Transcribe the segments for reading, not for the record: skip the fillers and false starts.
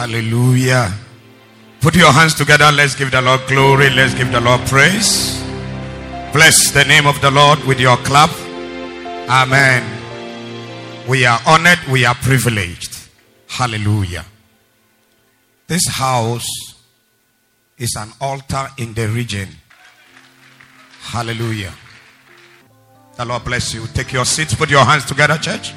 Hallelujah. Put your hands together. Let's give the Lord glory. Let's give the Lord praise. Bless the name of the Lord with your clap. Amen. We are honored. We are privileged. Hallelujah. This house is an altar in the region. Hallelujah. The Lord bless you. Take your seats. Put your hands together, church.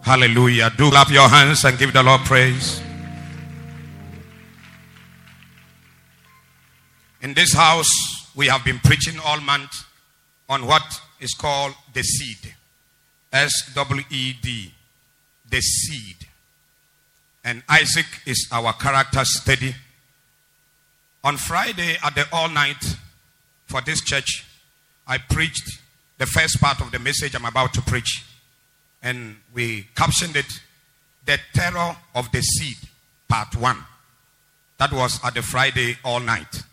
Hallelujah. Do clap your hands and give the Lord praise. In this house, we have been preaching all month on what is called the seed. S-W-E-D. The seed. And Isaac is our character study. On Friday at the all night for this church, I preached the first part of the message I'm about to preach. And we captioned it, The Terror of the Seed, Part 1. That was at the Friday all night.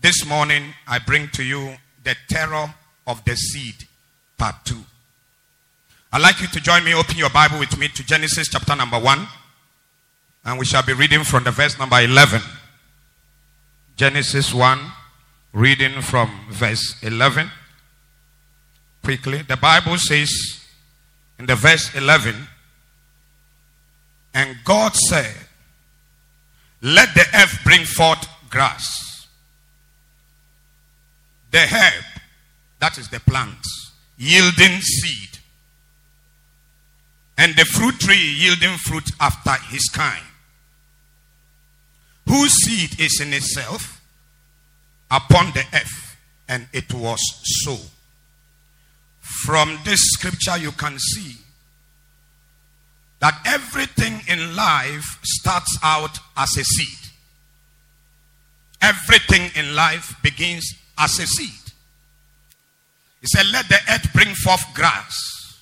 This morning, I bring to you The Terror of the Seed, Part 2. I'd like you to join me, open your Bible with me to Genesis chapter number 1. And we shall be reading from the verse number 11. Genesis 1, reading from verse 11. Quickly, the Bible says, in the verse 11, and God said, let the earth bring forth grass, the herb, that is the plant, yielding seed, and the fruit tree yielding fruit after his kind, whose seed is in itself upon the earth. And it was so. From this scripture you can see that everything in life starts out as a seed. Everything in life begins as a seed. He said, let the earth bring forth grass,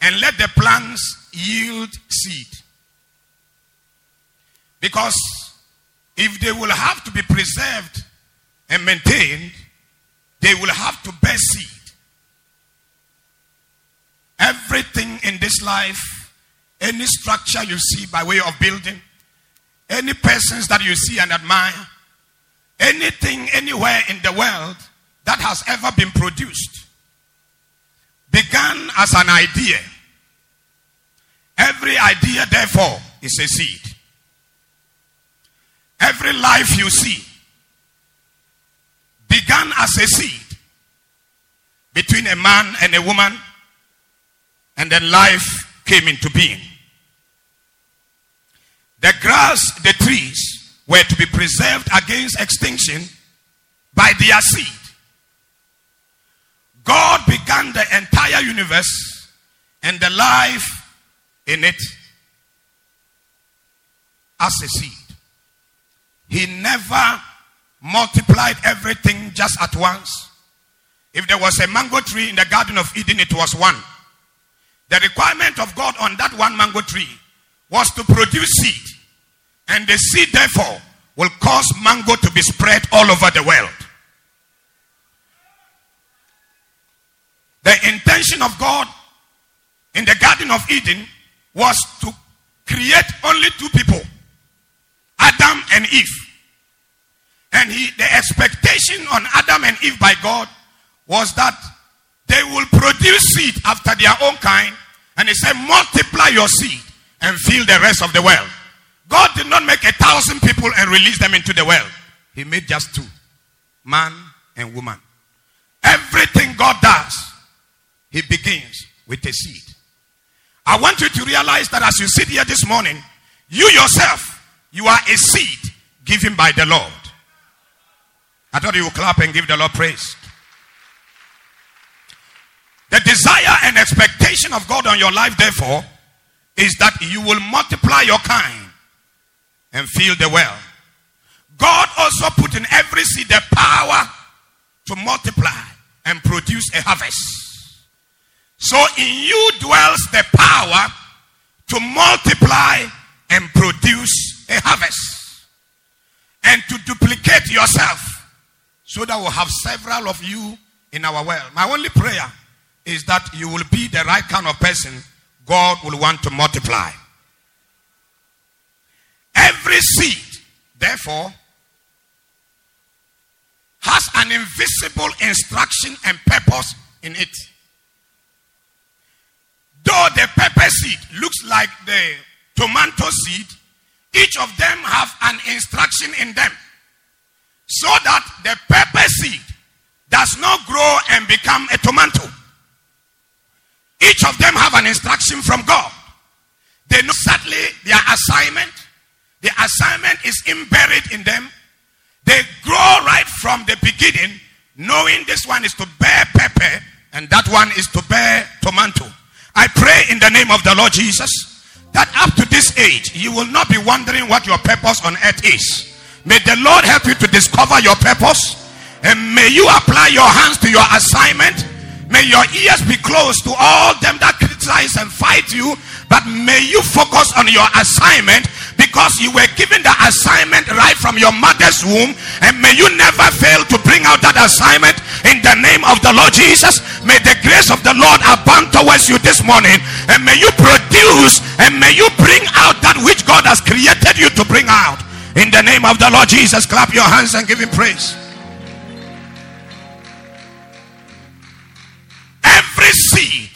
and let the plants yield seed. Because if they will have to be preserved and maintained, they will have to bear seed. Everything in this life, any structure you see by way of building, any persons that you see and admire, anything anywhere in the world that has ever been produced, began as an idea. Every idea, therefore, is a seed. Every life you see began as a seed between a man and a woman. And then life came into being. The grass, the trees were to be preserved against extinction by their seed. God began the entire universe and the life in it as a seed. He never multiplied everything just at once. If there was a mango tree in the Garden of Eden, it was one. The requirement of God on that one mango tree was to produce seed. And the seed, therefore, will cause mango to be spread all over the world. The intention of God in the Garden of Eden was to create only two people, Adam and Eve. And the expectation on Adam and Eve by God was that they will produce seed after their own kind. And he said, multiply your seed and fill the rest of the world. God did not make 1,000 people and release them into the world. He made just two. Man and woman. Everything God does, he begins with a seed. I want you to realize that as you sit here this morning, you yourself, you are a seed given by the Lord. I thought you would clap and give the Lord praise. The desire and expectation of God on your life, therefore, is that you will multiply your kind and fill the well. God also put in every seed the power to multiply and produce a harvest. So in you dwells the power to multiply and produce a harvest. And to duplicate yourself so that we'll have several of you in our world. My only prayer is that you will be the right kind of person God will want to multiply. Every seed, therefore, has an invisible instruction and purpose in it. Though the pepper seed looks like the tomato seed, each of them have an instruction in them, so that the pepper seed does not grow and become a tomato. Each of them have an instruction from God. They know exactly their assignment. The assignment is embedded in them. They grow right from the beginning, knowing this one is to bear pepper and that one is to bear tomato. I pray in the name of the Lord Jesus that up to this age you will not be wondering what your purpose on earth is. May the Lord help you to discover your purpose, and may you apply your hands to your assignment. May your ears be closed to all them that criticize and fight you, but may you focus on your assignment, because you were given the assignment right from your mother's womb, and may you never fail to bring out that assignment in the name of the Lord Jesus. May the grace of the Lord abound towards you this morning, and may you produce and may you bring out that which God has created you to bring out in the name of the Lord Jesus. Clap your hands and give him praise. Every seed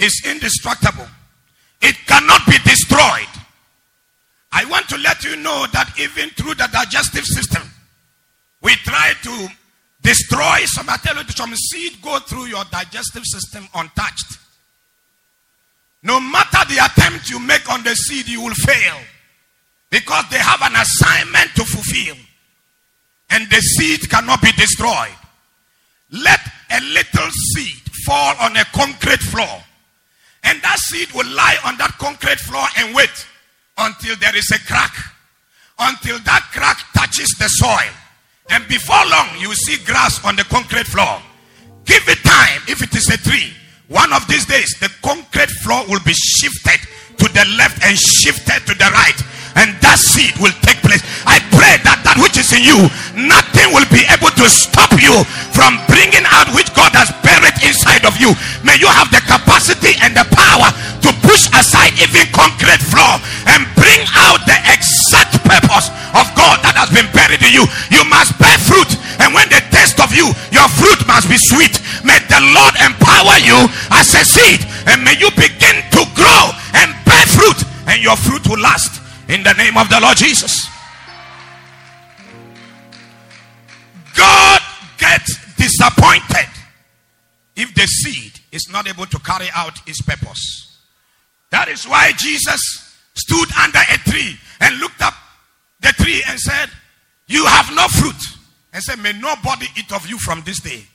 is indestructible. It cannot be destroyed. I want to let you know that even through the digestive system, we try to destroy some. I tell you, some seed go through your digestive system untouched. No matter the attempt you make on the seed, you will fail, because they have an assignment to fulfill, and the seed cannot be destroyed. Let a little seed fall on a concrete floor, and that seed will lie on that concrete floor and wait until there is a crack, until that crack touches the soil, and before long you will see grass on the concrete floor. Give it time. If it is a tree, one of these days the concrete floor will be shifted to the left and shifted to the right, and that seed will take place. I pray that that which is in you, nothing will be able to stop you from bringing out which God has buried inside of you. May you have the capacity and the power to push aside even concrete floor and bring out the exact purpose of God that has been buried in you. You must bear fruit, and when they taste of you, your fruit must be sweet. May the Lord empower you as a seed, and may you begin to grow and bear fruit, and your fruit will last in the name of the Lord Jesus. God gets disappointed if the seed is not able to carry out his purpose. That is why Jesus stood under a tree and looked up the tree and said, "You have no fruit," and said, "May nobody eat of you from this day."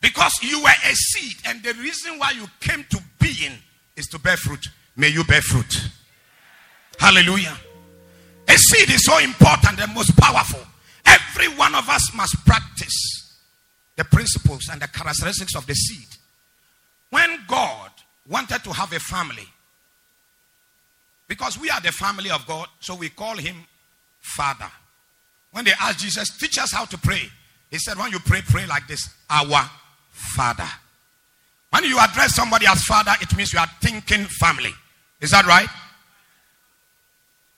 Because you were a seed, and the reason why you came to being is to bear fruit. May you bear fruit. Hallelujah. A seed is so important and most powerful. Every one of us must practice the principles and the characteristics of the seed. When God wanted to have a family, because we are the family of God, so we call him Father. When they asked Jesus, "Teach us how to pray," he said, "When you pray, pray like this: Our Father." When you address somebody as Father, it means you are thinking family. Is that right?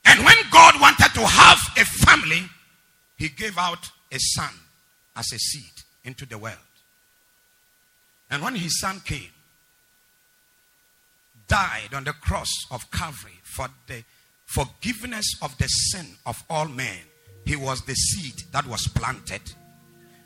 And when God wanted to have a family, he gave out a son as a seed into the world. And when his son came, died on the cross of Calvary for the forgiveness of the sin of all men, he was the seed that was planted.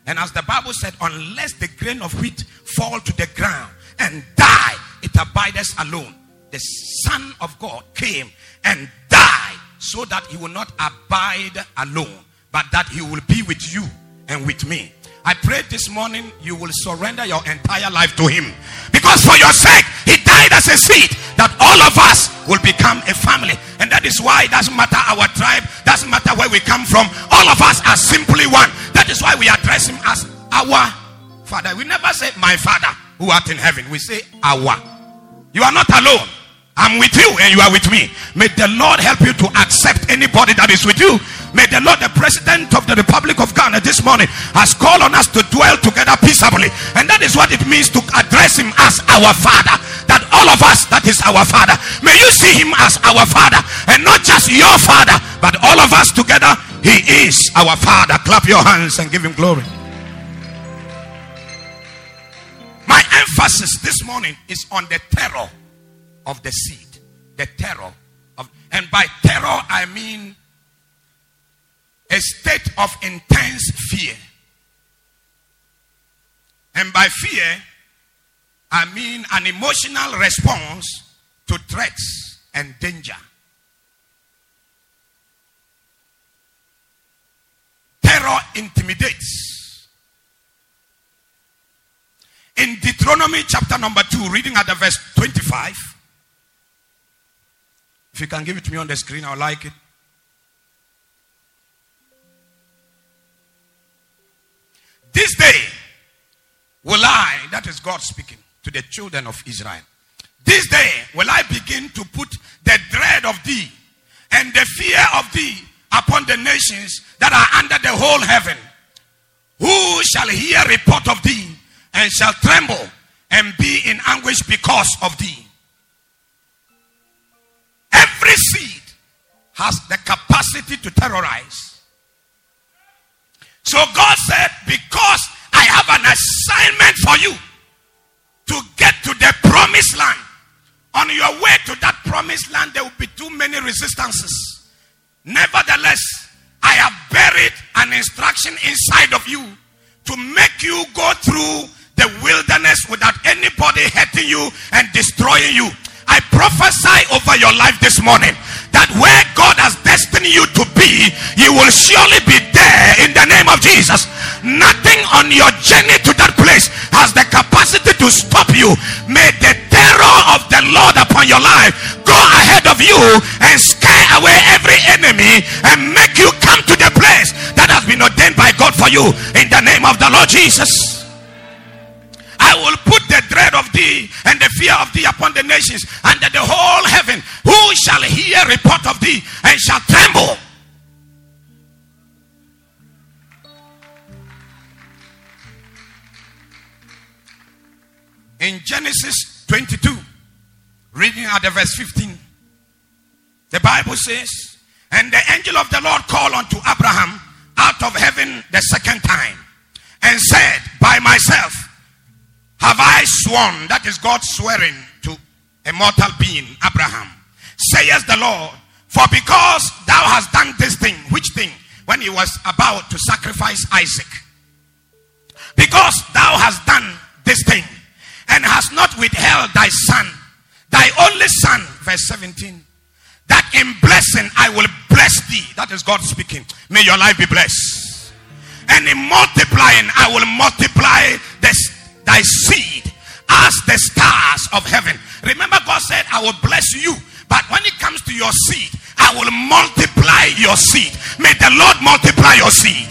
And as the Bible said, unless the grain of wheat fall to the ground and die, it abideth alone. The Son of God came and died so that he will not abide alone, but that he will be with you and with me. I pray this morning you will surrender your entire life to him, because for your sake he died as a seed, that all of us will become a family. And that is why it doesn't matter our tribe, doesn't matter where we come from, all of us are simply one. That is why we address him as our Father. We never say, "My Father who art in heaven." We say, "Our." You are not alone. I'm with you and you are with me. May the Lord help you to accept anybody that is with you. May the Lord, the President of the Republic of Ghana this morning, has called on us to dwell together peaceably. And that is what it means to address him as our Father. That all of us, that is our Father. May you see him as our Father, and not just your father, but all of us together. He is our Father. Clap your hands and give him glory. My emphasis this morning is on the terror of the seed. The terror of, and by terror I mean a state of intense fear. And by fear I mean an emotional response to threats and danger. Terror intimidates. In Deuteronomy chapter number 2, reading at the verse 25. If you can give it to me on the screen, I'll like it. This day will I, that is God speaking to the children of Israel. This day will I begin to put the dread of thee and the fear of thee upon the nations that are under the whole heaven. Who shall hear report of thee? And shall tremble and be in anguish because of thee. Every seed has the capacity to terrorize. So God said, because I have an assignment for you to get to the promised land. On your way to that promised land, there will be too many resistances. Nevertheless, I have buried an instruction inside of you to make you go through the wilderness without anybody hurting you and destroying you. I prophesy over your life this morning that where God has destined you to be, you will surely be there in the name of Jesus. Nothing on your journey to that place has the capacity to stop you. May the terror of the Lord upon your life go ahead of you and scare away every enemy and make you come to the place that has been ordained by God for you in the name of the Lord Jesus. I will put the dread of thee and the fear of thee upon the nations under the whole heaven. Who shall hear report of thee and shall tremble? In Genesis 22, reading at the verse 15, the Bible says, and the angel of the Lord called unto Abraham out of heaven the second time and said, by myself have I sworn, that is God swearing to a mortal being, Abraham, saith the Lord, for because thou hast done this thing, which thing? When he was about to sacrifice Isaac. Because thou hast done this thing, and hast not withheld thy son, thy only son, verse 17, that in blessing I will bless thee, that is God speaking, may your life be blessed, and in multiplying I will multiply this thy seed as the stars of heaven. Remember, God said, I will bless you. But when it comes to your seed, I will multiply your seed. May the Lord multiply your seed.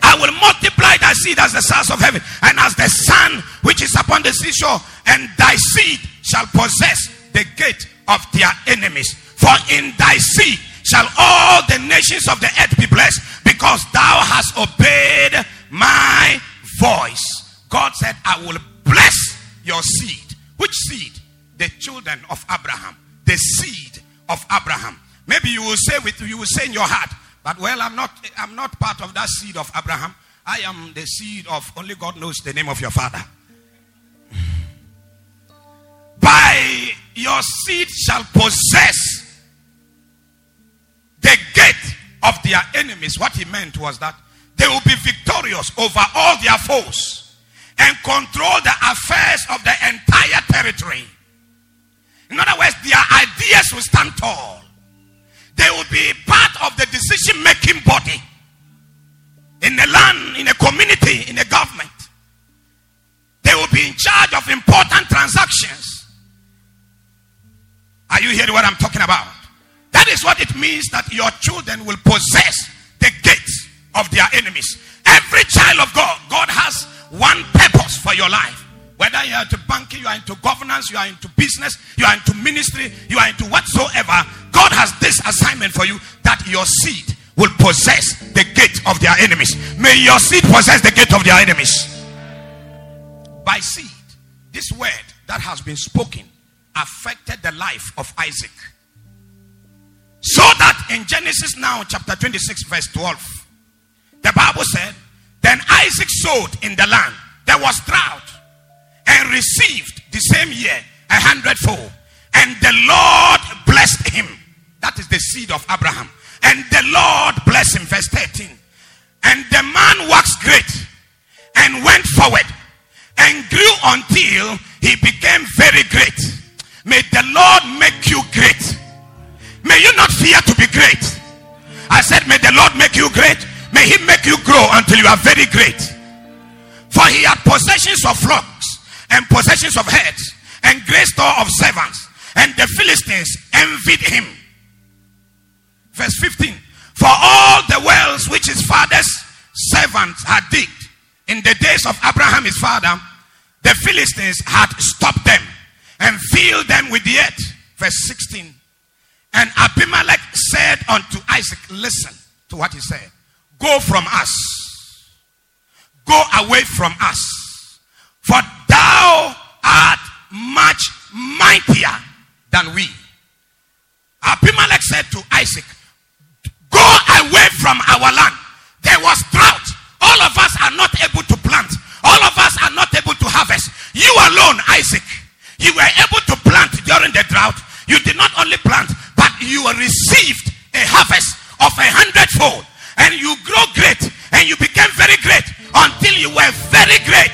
I will multiply thy seed as the stars of heaven, and as the sun which is upon the seashore. And thy seed shall possess the gate of their enemies. For in thy seed shall all the nations of the earth be blessed, because thou hast obeyed my voice. God said, I will bless your seed. Which seed? The children of Abraham. The seed of Abraham. Maybe you will say with you will say in your heart, but well, I'm not part of that seed of Abraham. I am the seed of only God knows the name of your father. By your seed shall possess the gate of their enemies. What he meant was that they will be victorious over all their foes and control the affairs of the entire territory. In other words, their ideas will stand tall. They will be part of the decision-making body in a land, in a community, in a government. They will be in charge of important transactions. Are you hearing what I'm talking about? That is what it means that your children will possess the gates of their enemies. Every child of God, God has one purpose for your life. Whether you are into banking, you are into governance, you are into business, you are into ministry, you are into whatsoever, God has this assignment for you, that your seed will possess the gate of their enemies. May your seed possess the gate of their enemies. By seed, this word that has been spoken affected the life of Isaac, so that in Genesis now chapter 26 verse 12, the Bible said, then Isaac sowed in the land, there was drought, and received the same year 100-fold, and the Lord blessed him. That is the seed of Abraham. And the Lord blessed him. Verse 13, and the man waxed great and went forward and grew until he became very great. May the Lord make you great. May you not fear to be great. I said, may the Lord make you great. May he make you grow until you are very great. For he had possessions of flocks and possessions of herds and great store of servants, and the Philistines envied him. Verse 15, for all the wells which his father's servants had digged in the days of Abraham his father, the Philistines had stopped them and filled them with the earth. Verse 16, and Abimelech said unto Isaac, listen to what he said, go from us, go away from us, for thou art much mightier than we. Abimelech said to Isaac, go away from our land. There was drought. All of us are not able to plant. All of us are not able to harvest. You alone, Isaac, you were able to plant during the drought. You did not only plant, but you received a harvest of 100-fold. And you grow great, and you became very great until you were very great.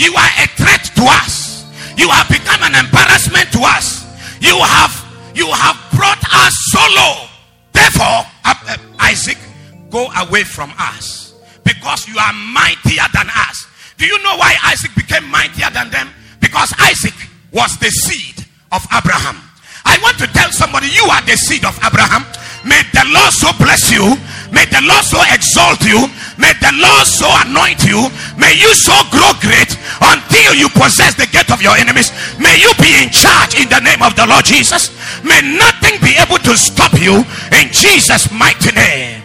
You are a threat to us. You have become an embarrassment to us. You have brought us so low. Therefore, Isaac, go away from us, because you are mightier than us. Do you know why Isaac became mightier than them? Because Isaac was the seed of Abraham. I want to tell somebody, you are the seed of Abraham. May the Lord so bless you. May the Lord so exalt you. May the Lord so anoint you. May you so grow great until you possess the gate of your enemies. May you be in charge in the name of the Lord Jesus. May nothing be able to stop you in Jesus' mighty name.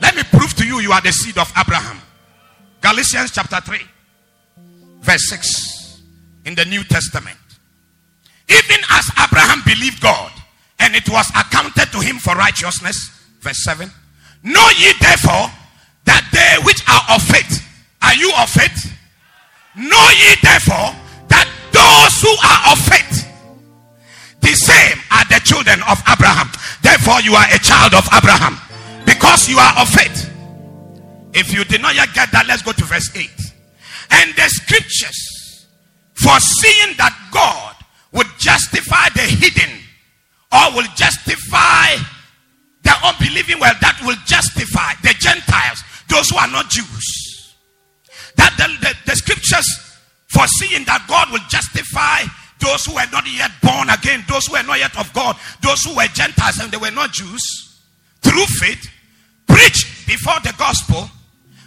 Let me prove to you, you are the seed of Abraham. Galatians chapter 3 verse 6 in the New Testament. Even as Abraham believed God, and it was accounted to him for righteousness. Verse 7. Know ye therefore that they which are of faith. Are you of faith? Know ye therefore that those who are of faith, the same are the children of Abraham. Therefore you are a child of Abraham, because you are of faith. If you did not yet get that, let's go to verse 8. And the scriptures, foreseeing that God would justify the hidden, or will justify the unbelieving, well, that will justify the Gentiles, those who are not Jews. That the scriptures foreseeing that God will justify those who were not yet born again, those who were not yet of God, those who were Gentiles and they were not Jews, through faith, preached before the gospel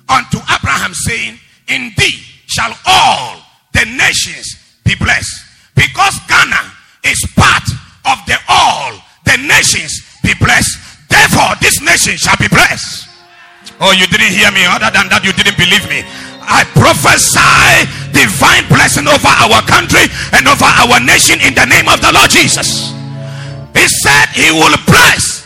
unto Abraham, saying, in thee shall all the nations be blessed. Because Ghana is part of the all the nations be blessed, therefore this nation shall be blessed. Oh, you didn't hear me. Other than that, you didn't believe me. I prophesy divine blessing over our country and over our nation in the name of the Lord Jesus. He said he will bless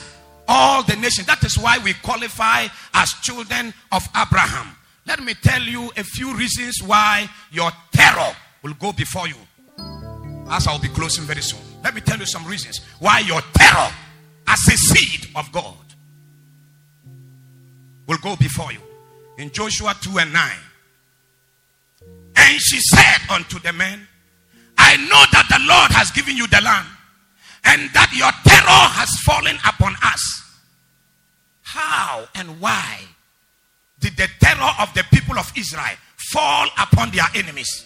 all the nations. That is why we qualify as children of Abraham. Let me tell you a few reasons why your terror will go before you, as I'll be closing very soon. Let me tell you some reasons why your terror as a seed of God will go before you. In Joshua 2:9. And she said unto the men, I know that the Lord has given you the land, and that your terror has fallen upon us. How and why did the terror of the people of Israel fall upon their enemies?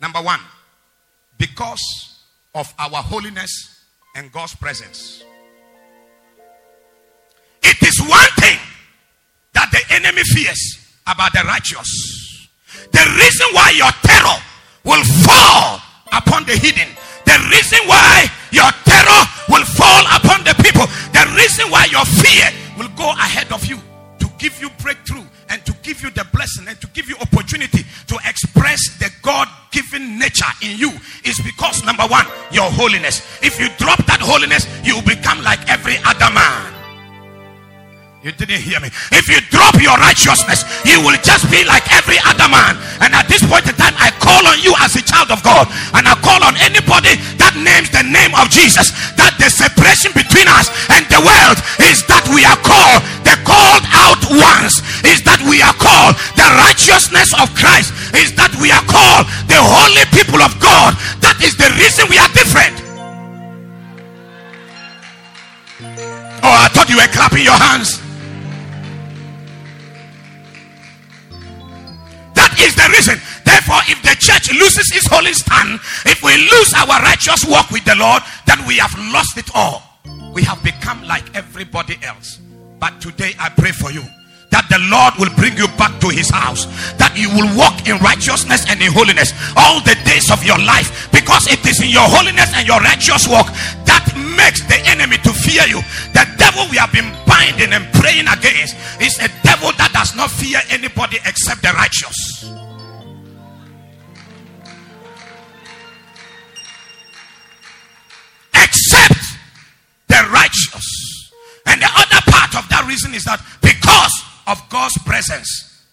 Number one, because of our holiness and God's presence. It is one thing that the enemy fears about the righteous. The reason why your terror will fall upon the hidden, the reason why your terror will living nature in you is because, number one, your holiness. If you drop that holiness, you become like every other man. You didn't hear me. If you drop your righteousness, you will just be like every other man. And at this point in time, I call on you as a child of God, and I call on anybody that names the name of Jesus, that the separation between us and the world is that we are called the called out ones, is that we are called the righteousness of Christ, is that we are called the holy people of God. That is the reason we are different. Oh, I thought you were clapping your hands. Is the reason. Therefore, if the church loses its holy stand, if we lose our righteous walk with the Lord, then we have lost it all. We have become like everybody else. But today I pray for you that the Lord will bring you back to his house, that you will walk in righteousness and in holiness all the days of your life, because it is in your holiness and your righteous walk that makes the enemy to fear you. The devil we have been binding and praying against is a devil that does not fear anybody except the righteous. Except the righteous. And the other part of that reason is that because of God's presence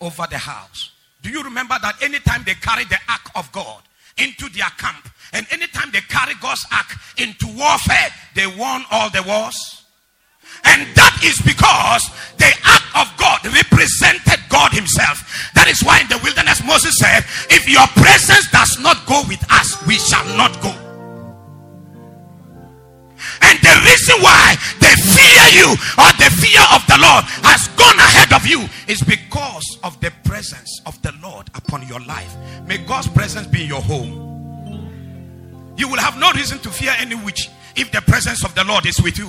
over the house. Do you remember that anytime they carry the ark of God into their camp, and anytime they carry God's ark into warfare, they won all the wars? And that is because the ark of God represented God himself. That is why in the wilderness Moses said, if your presence does not go with us, we shall not go. And the reason why they fear you, or the fear of the Lord has gone ahead of you, is because of the presence of the Lord upon your life. May God's presence be in your home. You will have no reason to fear any witch if the presence of the Lord is with you.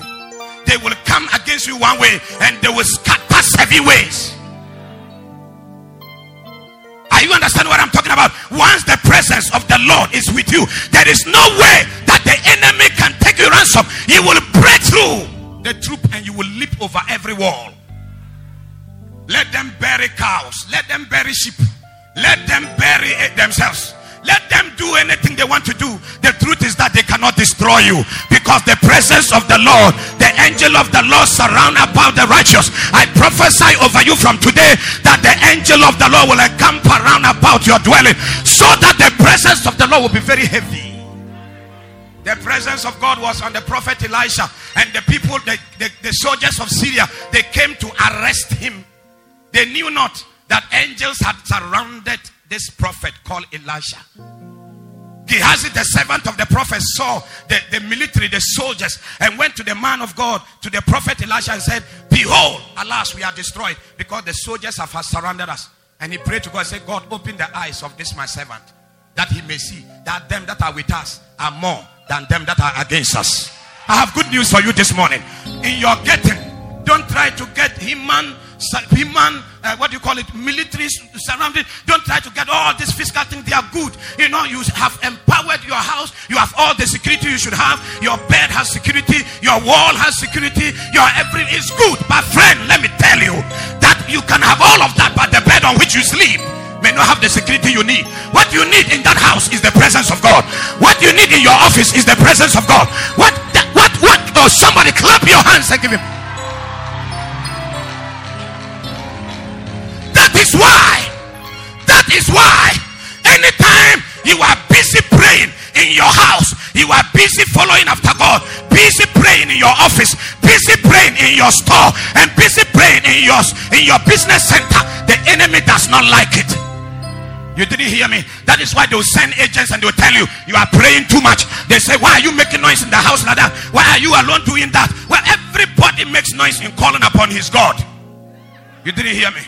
They will come against you one way and they will scatter seven ways. Are you understand what I'm talking about? Once the presence of the Lord is with you, there is no way that the enemy can take you ransom. He will break through the troop and you will leap over every wall. Let them bury cows. Let them bury sheep. Let them bury themselves. Let them do anything they want to do. The truth is that they cannot destroy you, because the presence of the Lord, the angel of the Lord surround about the righteous. I prophesy over you from today that the angel of the Lord will encamp around about your dwelling, so that the presence of the Lord will be very heavy. The presence of God was on the prophet Elisha, and the people, the soldiers of Syria, they came to arrest him. They knew not that angels had surrounded this prophet called Elisha. Gehazi, the servant of the prophet, saw the military, the soldiers, and went to the man of God, to the prophet Elisha, and said, behold, alas, we are destroyed because the soldiers have surrounded us. And he prayed to God and said, God, open the eyes of this my servant, that he may see that them that are with us are more than them that are against us. I have good news for you this morning. In your getting, don't try to get military surrounded. Don't try to get all these physical things. They are good. You know, you have empowered your house. You have all the security you should have. Your bed has security. Your wall has security. Your everything is good. But friend, let me tell you that you can have all of that, but the bed on which you sleep may not have the security you need. What you need in that house is the presence of God. What you need in your office is the presence of God. Oh, somebody clap your hands and give him. That is why anytime you are busy praying in your house, you are busy following after God, busy praying in your office, busy praying in your store, and busy praying in your business center, the enemy does not like it. You didn't hear me. That is why they will send agents and they will tell you, you are praying too much. They say, why are you making noise in the house like that? Why are you alone doing that? Well, everybody makes noise in calling upon his God. You didn't hear me.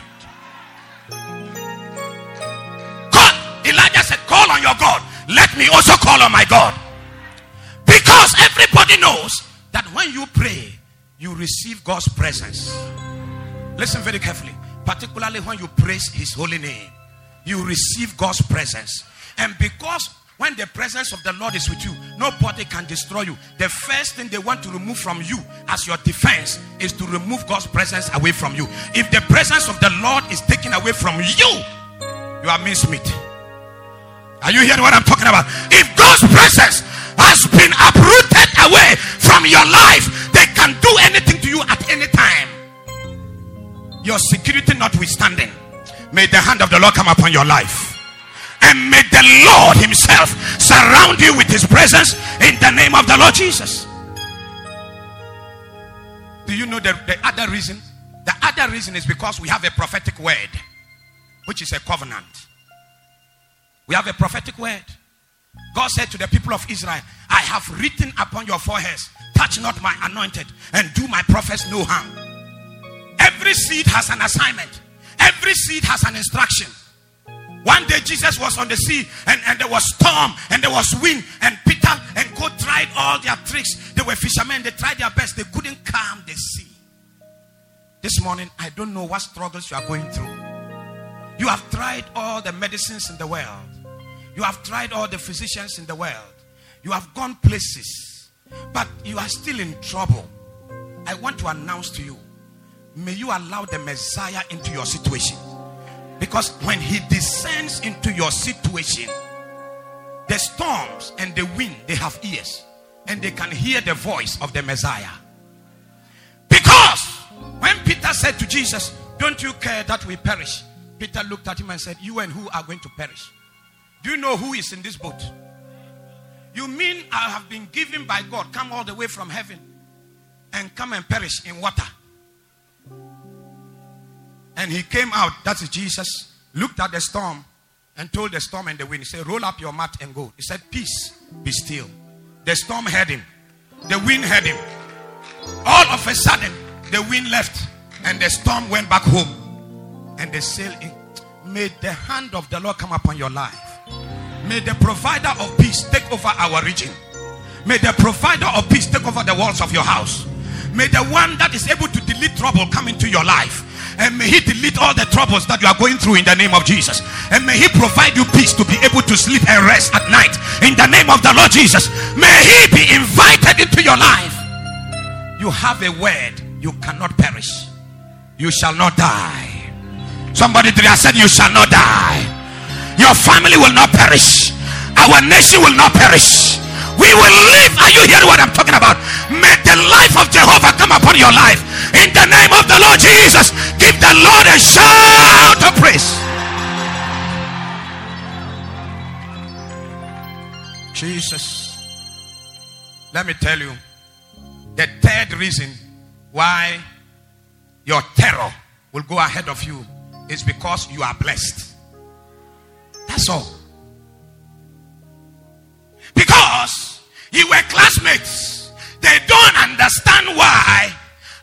Elijah said, call on your God. Let me also call on my God. Because everybody knows that when you pray, you receive God's presence. Listen very carefully. Particularly when you praise his holy name, you receive God's presence. And because when the presence of the Lord is with you, nobody can destroy you. The first thing they want to remove from you as your defense is to remove God's presence away from you. If the presence of the Lord is taken away from you, you are mincemeat. Are you hearing what I'm talking about? If God's presence has been uprooted away from your life, they can do anything to you at any time. Your security notwithstanding, may the hand of the Lord come upon your life, and may the Lord himself surround you with his presence in the name of the Lord Jesus. Do you know the other reason? The other reason is because we have a prophetic word, which is a covenant. We have a prophetic word. God said to the people of Israel, I have written upon your foreheads, touch not my anointed, and do my prophets no harm. Every seed has an assignment. Every seed has an instruction. One day Jesus was on the sea, and there was storm, and there was wind, and Peter and Co tried all their tricks. They were fishermen. They tried their best. They couldn't calm the sea. This morning, I don't know what struggles you are going through. You have tried all the medicines in the world. You have tried all the physicians in the world. You have gone places, but you are still in trouble. I want to announce to you, may you allow the Messiah into your situation. Because when he descends into your situation, the storms and the wind, they have ears, and they can hear the voice of the Messiah. Because when Peter said to Jesus, don't you care that we perish? Peter looked at him and said, you and who are going to perish? Do you know who is in this boat? You mean I have been given by God, come all the way from heaven and come and perish in water? And he came out, that's Jesus, looked at the storm and told the storm and the wind. He said, roll up your mat and go. He said, peace, be still. The storm heard him. The wind heard him. All of a sudden, the wind left and the storm went back home. And they sailed in. May the hand of the Lord come upon your life. May the provider of peace take over our region. May the provider of peace take over the walls of your house. May the one that is able to delete trouble come into your life. And may he delete all the troubles that you are going through in the name of Jesus. And may he provide you peace to be able to sleep and rest at night in the name of the Lord Jesus. May he be invited into your life. You have a word. You cannot perish. You shall not die. Somebody there said, you shall not die. Your family will not perish. Our nation will not perish. We will live. Are you hearing what I'm talking about? May the life of Jehovah come upon your life in the name of the Lord Jesus. Give the Lord a shout of praise. Jesus. Let me tell you the third reason why your terror will go ahead of you is because you are blessed. That's all. Because you were classmates. They don't understand why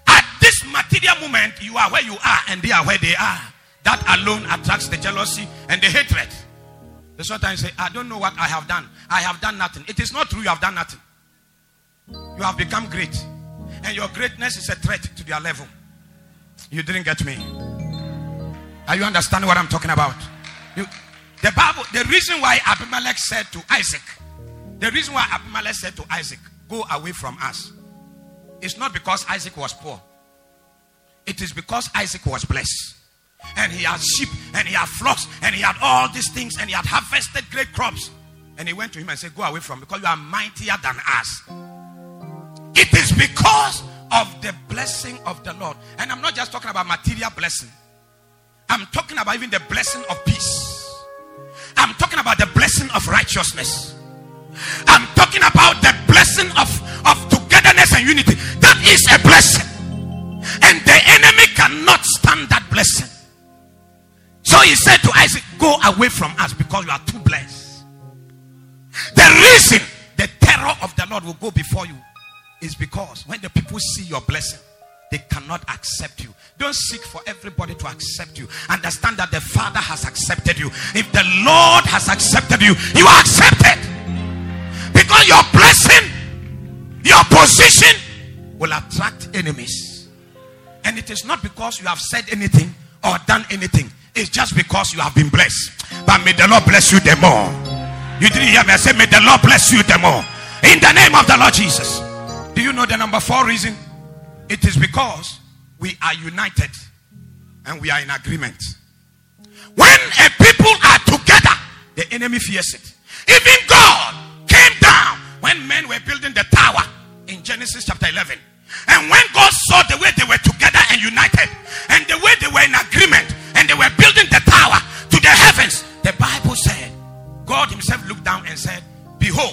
at this material moment you are where you are and they are where they are. That alone attracts the jealousy and the hatred. They sometimes say, I don't know what I have done. I have done nothing. It is not true. You have done nothing. You have become great, and your greatness is a threat to their level. You didn't get me. Are you understanding what I'm talking about? The Bible, the reason why Abimelech said to Isaac, the reason why Abimelech said to Isaac, go away from us, it's not because Isaac was poor. It is because Isaac was blessed. And he had sheep, and he had flocks, and he had all these things, and he had harvested great crops. And he went to him and said, go away from me, because you are mightier than us. It is because of the blessing of the Lord. And I'm not just talking about material blessing. I'm talking about even the blessing of peace. I'm talking about the blessing of righteousness. I'm talking about the blessing of togetherness and unity. That is a blessing, and the enemy cannot stand that blessing. So he said to Isaac, go away from us because you are too blessed. The reason the terror of the Lord will go before you is because when the people see your blessing, they cannot accept you. Don't seek for everybody to accept you. Understand that the Father has accepted you. If the Lord has accepted you, you are accepted. Because your blessing, your position will attract enemies. And it is not because you have said anything or done anything. It's just because you have been blessed. But may the Lord bless you the more. You didn't hear me. I said, may the Lord bless you the more. In the name of the Lord Jesus. Do you know the number 4 reason? It is because we are united and we are in agreement. When a people are together, The enemy fears it. Even God came down when men were building the tower in Genesis chapter 11. And when God saw the way they were together and united, and the way they were in agreement, and they were building the tower to the heavens, the Bible said, God himself looked down and said, behold,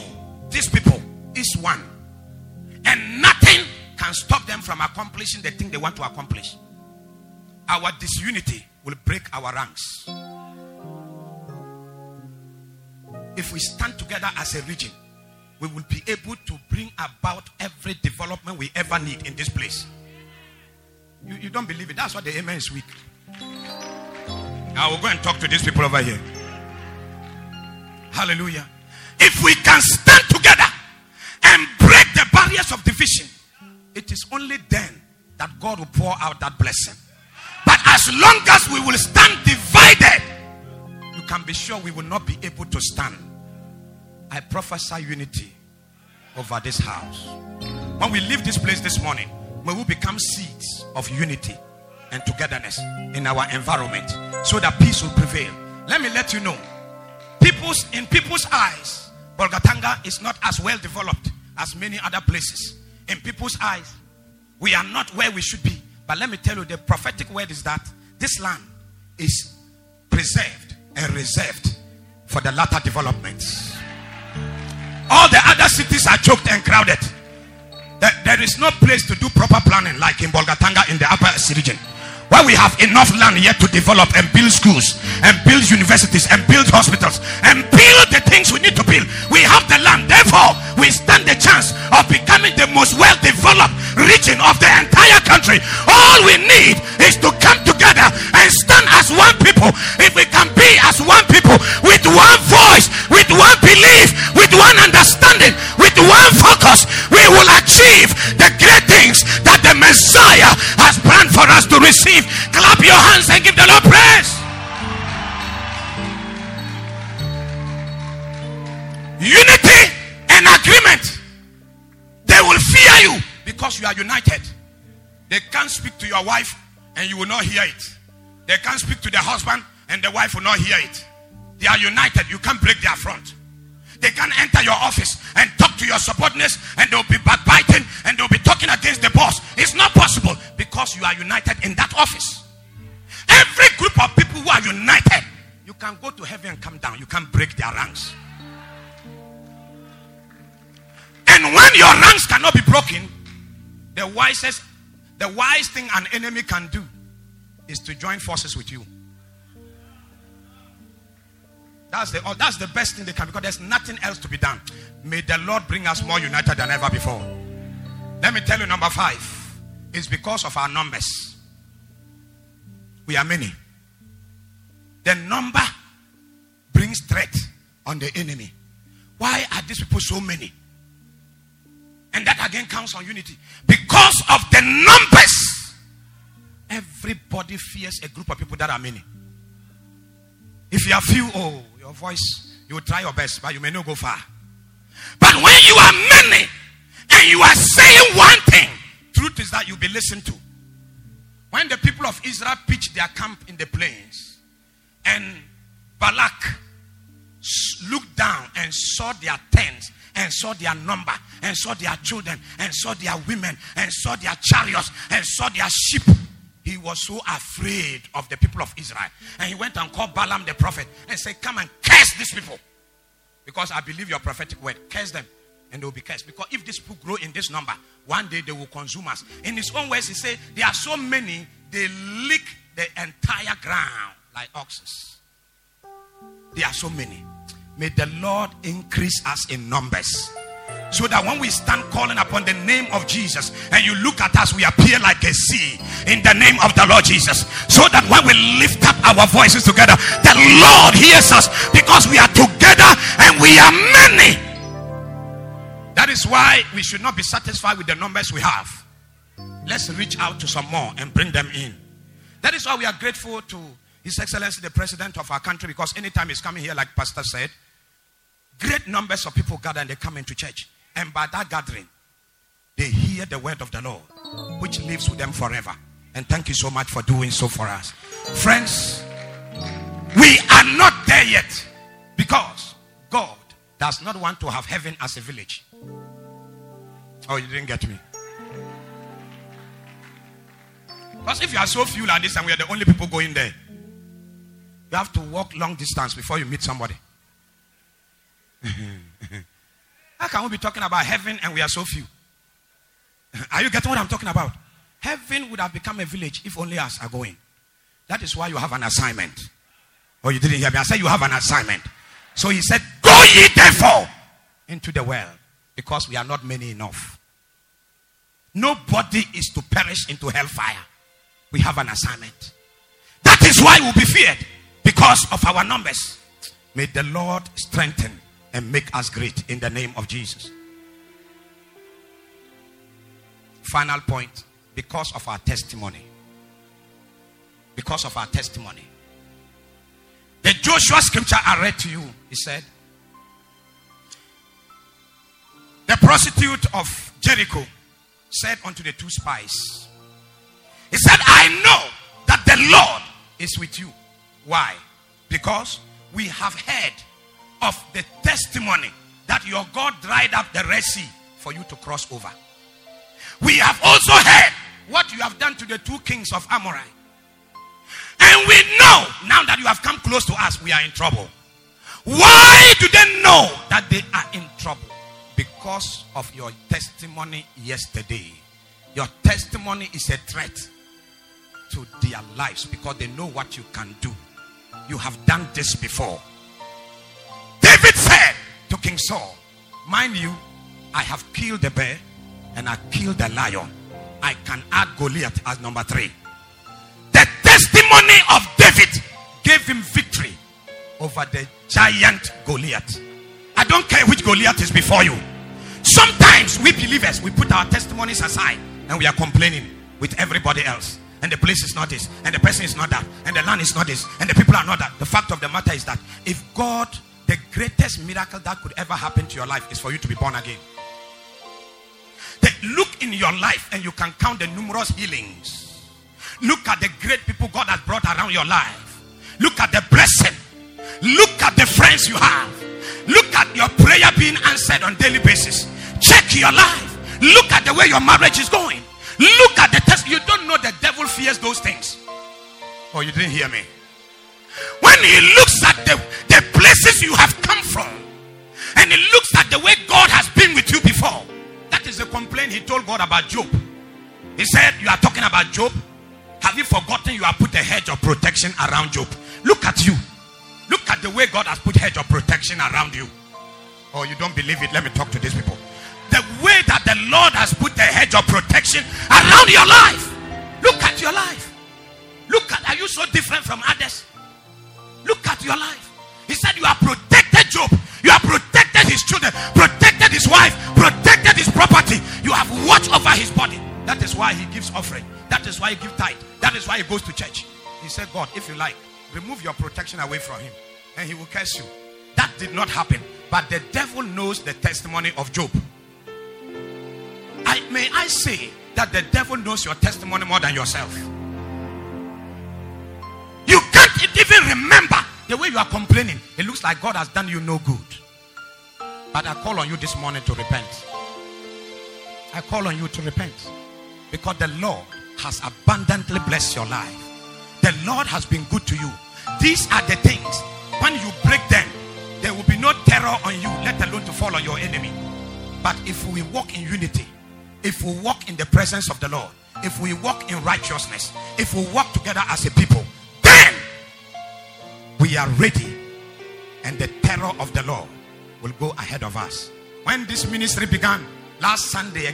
this people is one. And nothing can stop them from accomplishing the thing they want to accomplish. Our disunity will break our ranks. If we stand together as a region, we will be able to bring about every development we ever need in this place. You don't believe it. That's why the amen is weak. I will go and talk to these people over here. Hallelujah. If we can stand together and break the barriers of division, it is only then that God will pour out that blessing. But as long as we will stand divided, you can be sure we will not be able to stand. I prophesy unity over this house. When we leave this place this morning, we will become seeds of unity and togetherness in our environment, so that peace will prevail. Let me let you know, in people's eyes, Bolgatanga is not as well developed as many other places. In people's eyes, we are not where we should be. But let me tell you, the prophetic word is that this land is preserved and reserved for the latter developments. All the other cities are choked and crowded. There is no place to do proper planning like in Bolgatanga in the upper region, where we have enough land yet to develop and build schools and build universities and build hospitals and build the things we need to build. We have the land, therefore we stand the chance of becoming the most well-developed region of the entire country. All we need is to come together and stand as one people. If we can be as one people, with one voice, with one belief, with one understanding, with one focus, we will achieve the great things that the Messiah has planned for us to receive. Clap your hands and give the Lord praise. Unity and agreement. They will fear you because you are united. They can't speak to your wife and you will not hear it. They can't speak to the husband and the wife will not hear it. They are united. You can't break their front. They can't enter your office and talk to your subordinates and they'll be backbiting and they'll be talking against the boss. It's not possible because you are united in that office. Every group of people who are united, you can go to heaven and come down. You can't break their ranks. And when your ranks cannot be broken, the wise thing an enemy can do is to join forces with you. That's the best thing they can, because there's nothing else to be done. May the Lord bring us more united than ever before. Let me tell you, number 5, it's because of our numbers. We are many. The number brings threat on the enemy. Why are these people so many? And that again counts on unity. Because of the numbers, everybody fears a group of people that are many. If you are few, your voice, you will try your best, but you may not go far. But when you are many and you are saying one thing, truth is that you'll be listened to. When the people of Israel pitched their camp in the plains, and Balak looked down and saw their tents, and saw their number, and saw their children, and saw their women, and saw their chariots, and saw their sheep, he was so afraid of the people of Israel. And he went and called Balaam the prophet and said, come and curse these people. Because I believe your prophetic word. Curse them and they will be cursed. Because if these people grow in this number, one day they will consume us. In his own words, he said, there are so many, they lick the entire ground like oxen. There are so many. May the Lord increase us in numbers, so that when we stand calling upon the name of Jesus and you look at us, we appear like a sea in the name of the Lord Jesus. So that when we lift up our voices together, the Lord hears us, because we are together and we are many. That is why we should not be satisfied with the numbers we have. Let's reach out to some more and bring them in. That is why we are grateful to His Excellency the President of our country, because anytime he's coming here, like Pastor said, great numbers of people gather and they come into church. And by that gathering, they hear the word of the Lord, which lives with them forever. And thank you so much for doing so for us. Friends, we are not there yet. Because God does not want to have heaven as a village. Oh, you didn't get me. Because if you are so few like this and we are the only people going there, you have to walk long distance before you meet somebody. How can we be talking about heaven and we are so few? Are you getting what I'm talking about? Heaven would have become a village if only us are going. That is why you have an assignment. Oh, you didn't hear me. I said you have an assignment. So he said, go ye therefore into the world, because we are not many enough. Nobody is to perish into hellfire. We have an assignment. That is why we'll be feared, because of our numbers. May the Lord strengthen and make us great in the name of Jesus. Final point, because of our testimony. Because of our testimony. The Joshua scripture I read to you, he said, the prostitute of Jericho said unto the two spies, he said, I know that the Lord is with you. Why? Because we have heard of the testimony that your God dried up the Red Sea for you to cross over. We have also heard what you have done to the two kings of Amorite. And we know, now that you have come close to us, we are in trouble. Why do they know that they are in trouble? Because of your testimony yesterday. Your testimony is a threat to their lives, because they know what you can do. You have done this before. David said to King Saul, mind you, I have killed the bear and I killed the lion. I can add Goliath as number 3. The testimony of David gave him victory over the giant Goliath. I don't care which Goliath is before you. Sometimes we believers, we put our testimonies aside and we are complaining with everybody else. And the place is not this, and the person is not that, and the land is not this, and the people are not that. The fact of the matter is that if God, the greatest miracle that could ever happen to your life is for you to be born again. Look in your life and you can count the numerous healings. Look at the great people God has brought around your life. Look at the blessing. Look at the friends you have. Look at your prayer being answered on daily basis. Check your life. Look at the way your marriage is going. Look at the test. You don't know the devil fears those things. Oh, you didn't hear me. When he looks at the places you have come from, and he looks at the way God has been with you before, that is the complaint he told God about Job. He said, you are talking about Job? Have you forgotten you have put a hedge of protection around Job? Look at you. Look at the way God has put a hedge of protection around you. Oh, you don't believe it? Let me talk to these people. The way that the Lord has put a hedge of protection around your life. Look at your life. Look at, are you so different from others? Look at your life. He said you have protected Job. You have protected his children, protected his wife, protected his property. You have watched over his body. That is why he gives offering. That is why he gives tithe. That is why he goes to church. He said, God, if you like, remove your protection away from him and he will curse you. That did not happen. But the devil knows the testimony of Job. May I say that the devil knows your testimony more than yourself. You can't even remember the way you are complaining. It looks like God has done you no good. But I call on you this morning to repent. I call on you to repent. Because the Lord has abundantly blessed your life. The Lord has been good to you. These are the things, when you break them, there will be no terror on you, let alone to fall on your enemy. But if we walk in unity, if we walk in the presence of the Lord, if we walk in righteousness, if we walk together as a people, then we are ready and the terror of the Lord will go ahead of us. When this ministry began last Sunday,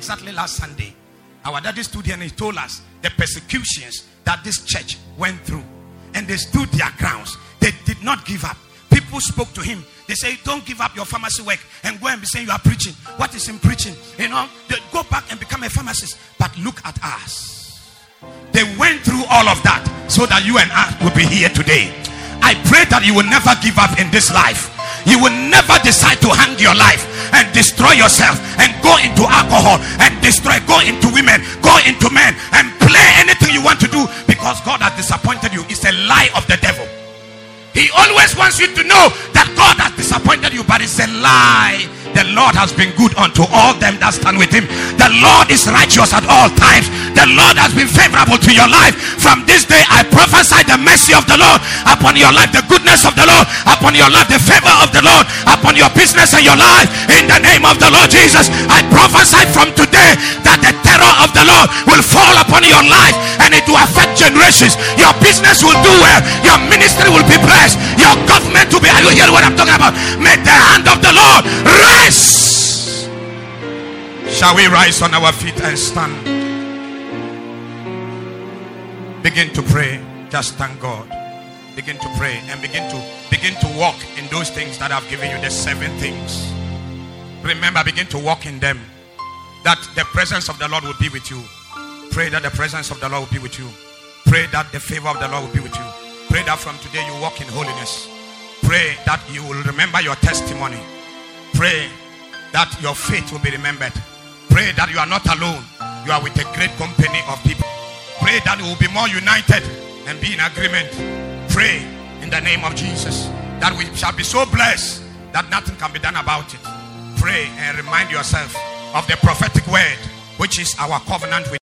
our daddy stood here and he told us the persecutions that this church went through, and they stood their grounds. They did not give up. People spoke to him. They say, don't give up your pharmacy work and go and be saying you are preaching. What is in preaching? You know, they go back and become a pharmacist. But look at us. They went through all of that so that you and I will be here today. I pray that you will never give up in this life. You will never decide to hang your life and destroy yourself and go into alcohol and go into women, go into men and play anything you want to do, because God has disappointed you. It's a lie of the devil. He always wants you to know that God has disappointed you, but it's a lie. The Lord has been good unto all them that stand with him. The Lord is righteous at all times. The Lord has been favorable to your life. From this day I prophesy the mercy of the Lord upon your life, the goodness of the Lord upon your life, the favor of the Lord upon your business and your life. In the name of the Lord Jesus, I prophesy from today that the terror of the Lord will fall upon your life, and it will affect generations. Your business will do well. Your ministry will be blessed. Your government will be... Are you hearing what I'm talking about? May the hand of the Lord rest. Shall we rise on our feet and stand? Begin to pray. Just thank God. Begin to pray and begin to walk in those things that I've given you, the 7 things. Remember, begin to walk in them, that the presence of the Lord will be with you. Pray that the presence of the Lord will be with you. Pray that the favor of the Lord will be with you. Pray that from today you walk in holiness. Pray that you will remember your testimony. Pray that your faith will be remembered. Pray that you are not alone. You are with a great company of people. Pray that you will be more united and be in agreement. Pray in the name of Jesus that we shall be so blessed that nothing can be done about it. Pray and remind yourself of the prophetic word, which is our covenant with